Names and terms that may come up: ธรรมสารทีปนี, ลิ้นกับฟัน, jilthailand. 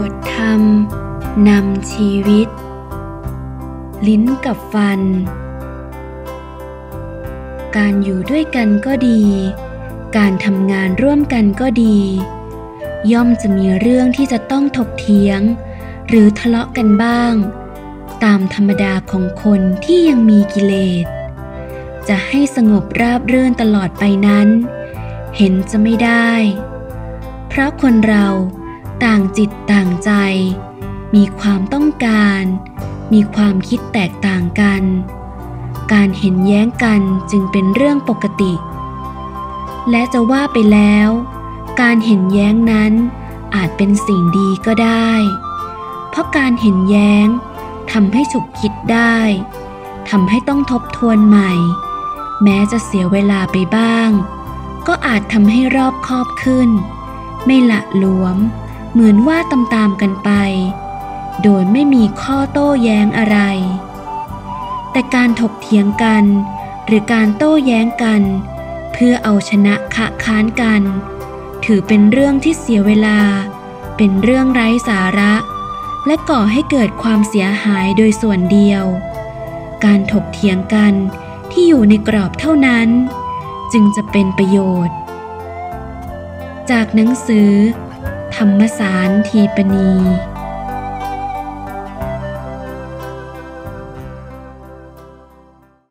กฎธรรมนำชีวิตลิ้นกับฟันการอยู่ด้วยกันก็ดีการทำงานร่วมกันก็ดีย่อมจะมีเรื่องที่จะต้องถกเถียงหรือทะเลาะกันบ้างตามธรรมดาของคนที่ยังมีกิเลสจะให้สงบราบรื่นตลอดไปนั้นเห็นจะไม่ได้เพราะคนเราต่างจิตต่างใจมีความต้องการมีความคิดแตกต่างกันการเห็นแย้งกันจึงเป็นเรื่องปกติและจะว่าไปแล้วการเห็นแย้งนั้นอาจเป็นสิ่งดีก็ได้เพราะการเห็นแย้งทำให้ฉุกคิดได้ทำให้ต้องทบทวนใหม่แม้จะเสียเวลาไปบ้างก็อาจทำให้รอบคอบขึ้นไม่ละหลวมเหมือนว่าตามๆกันไปโดยไม่มีข้อโต้แย้งอะไรแต่การถกเถียงกันหรือการโต้แย้งกันเพื่อเอาชนะขะค้านกันถือเป็นเรื่องที่เสียเวลาเป็นเรื่องไร้สาระและก่อให้เกิดความเสียหายโดยส่วนเดียวการถกเถียงกันที่อยู่ในกรอบเท่านั้นจึงจะเป็นประโยชน์จากหนังสือธรรมสารทีปณี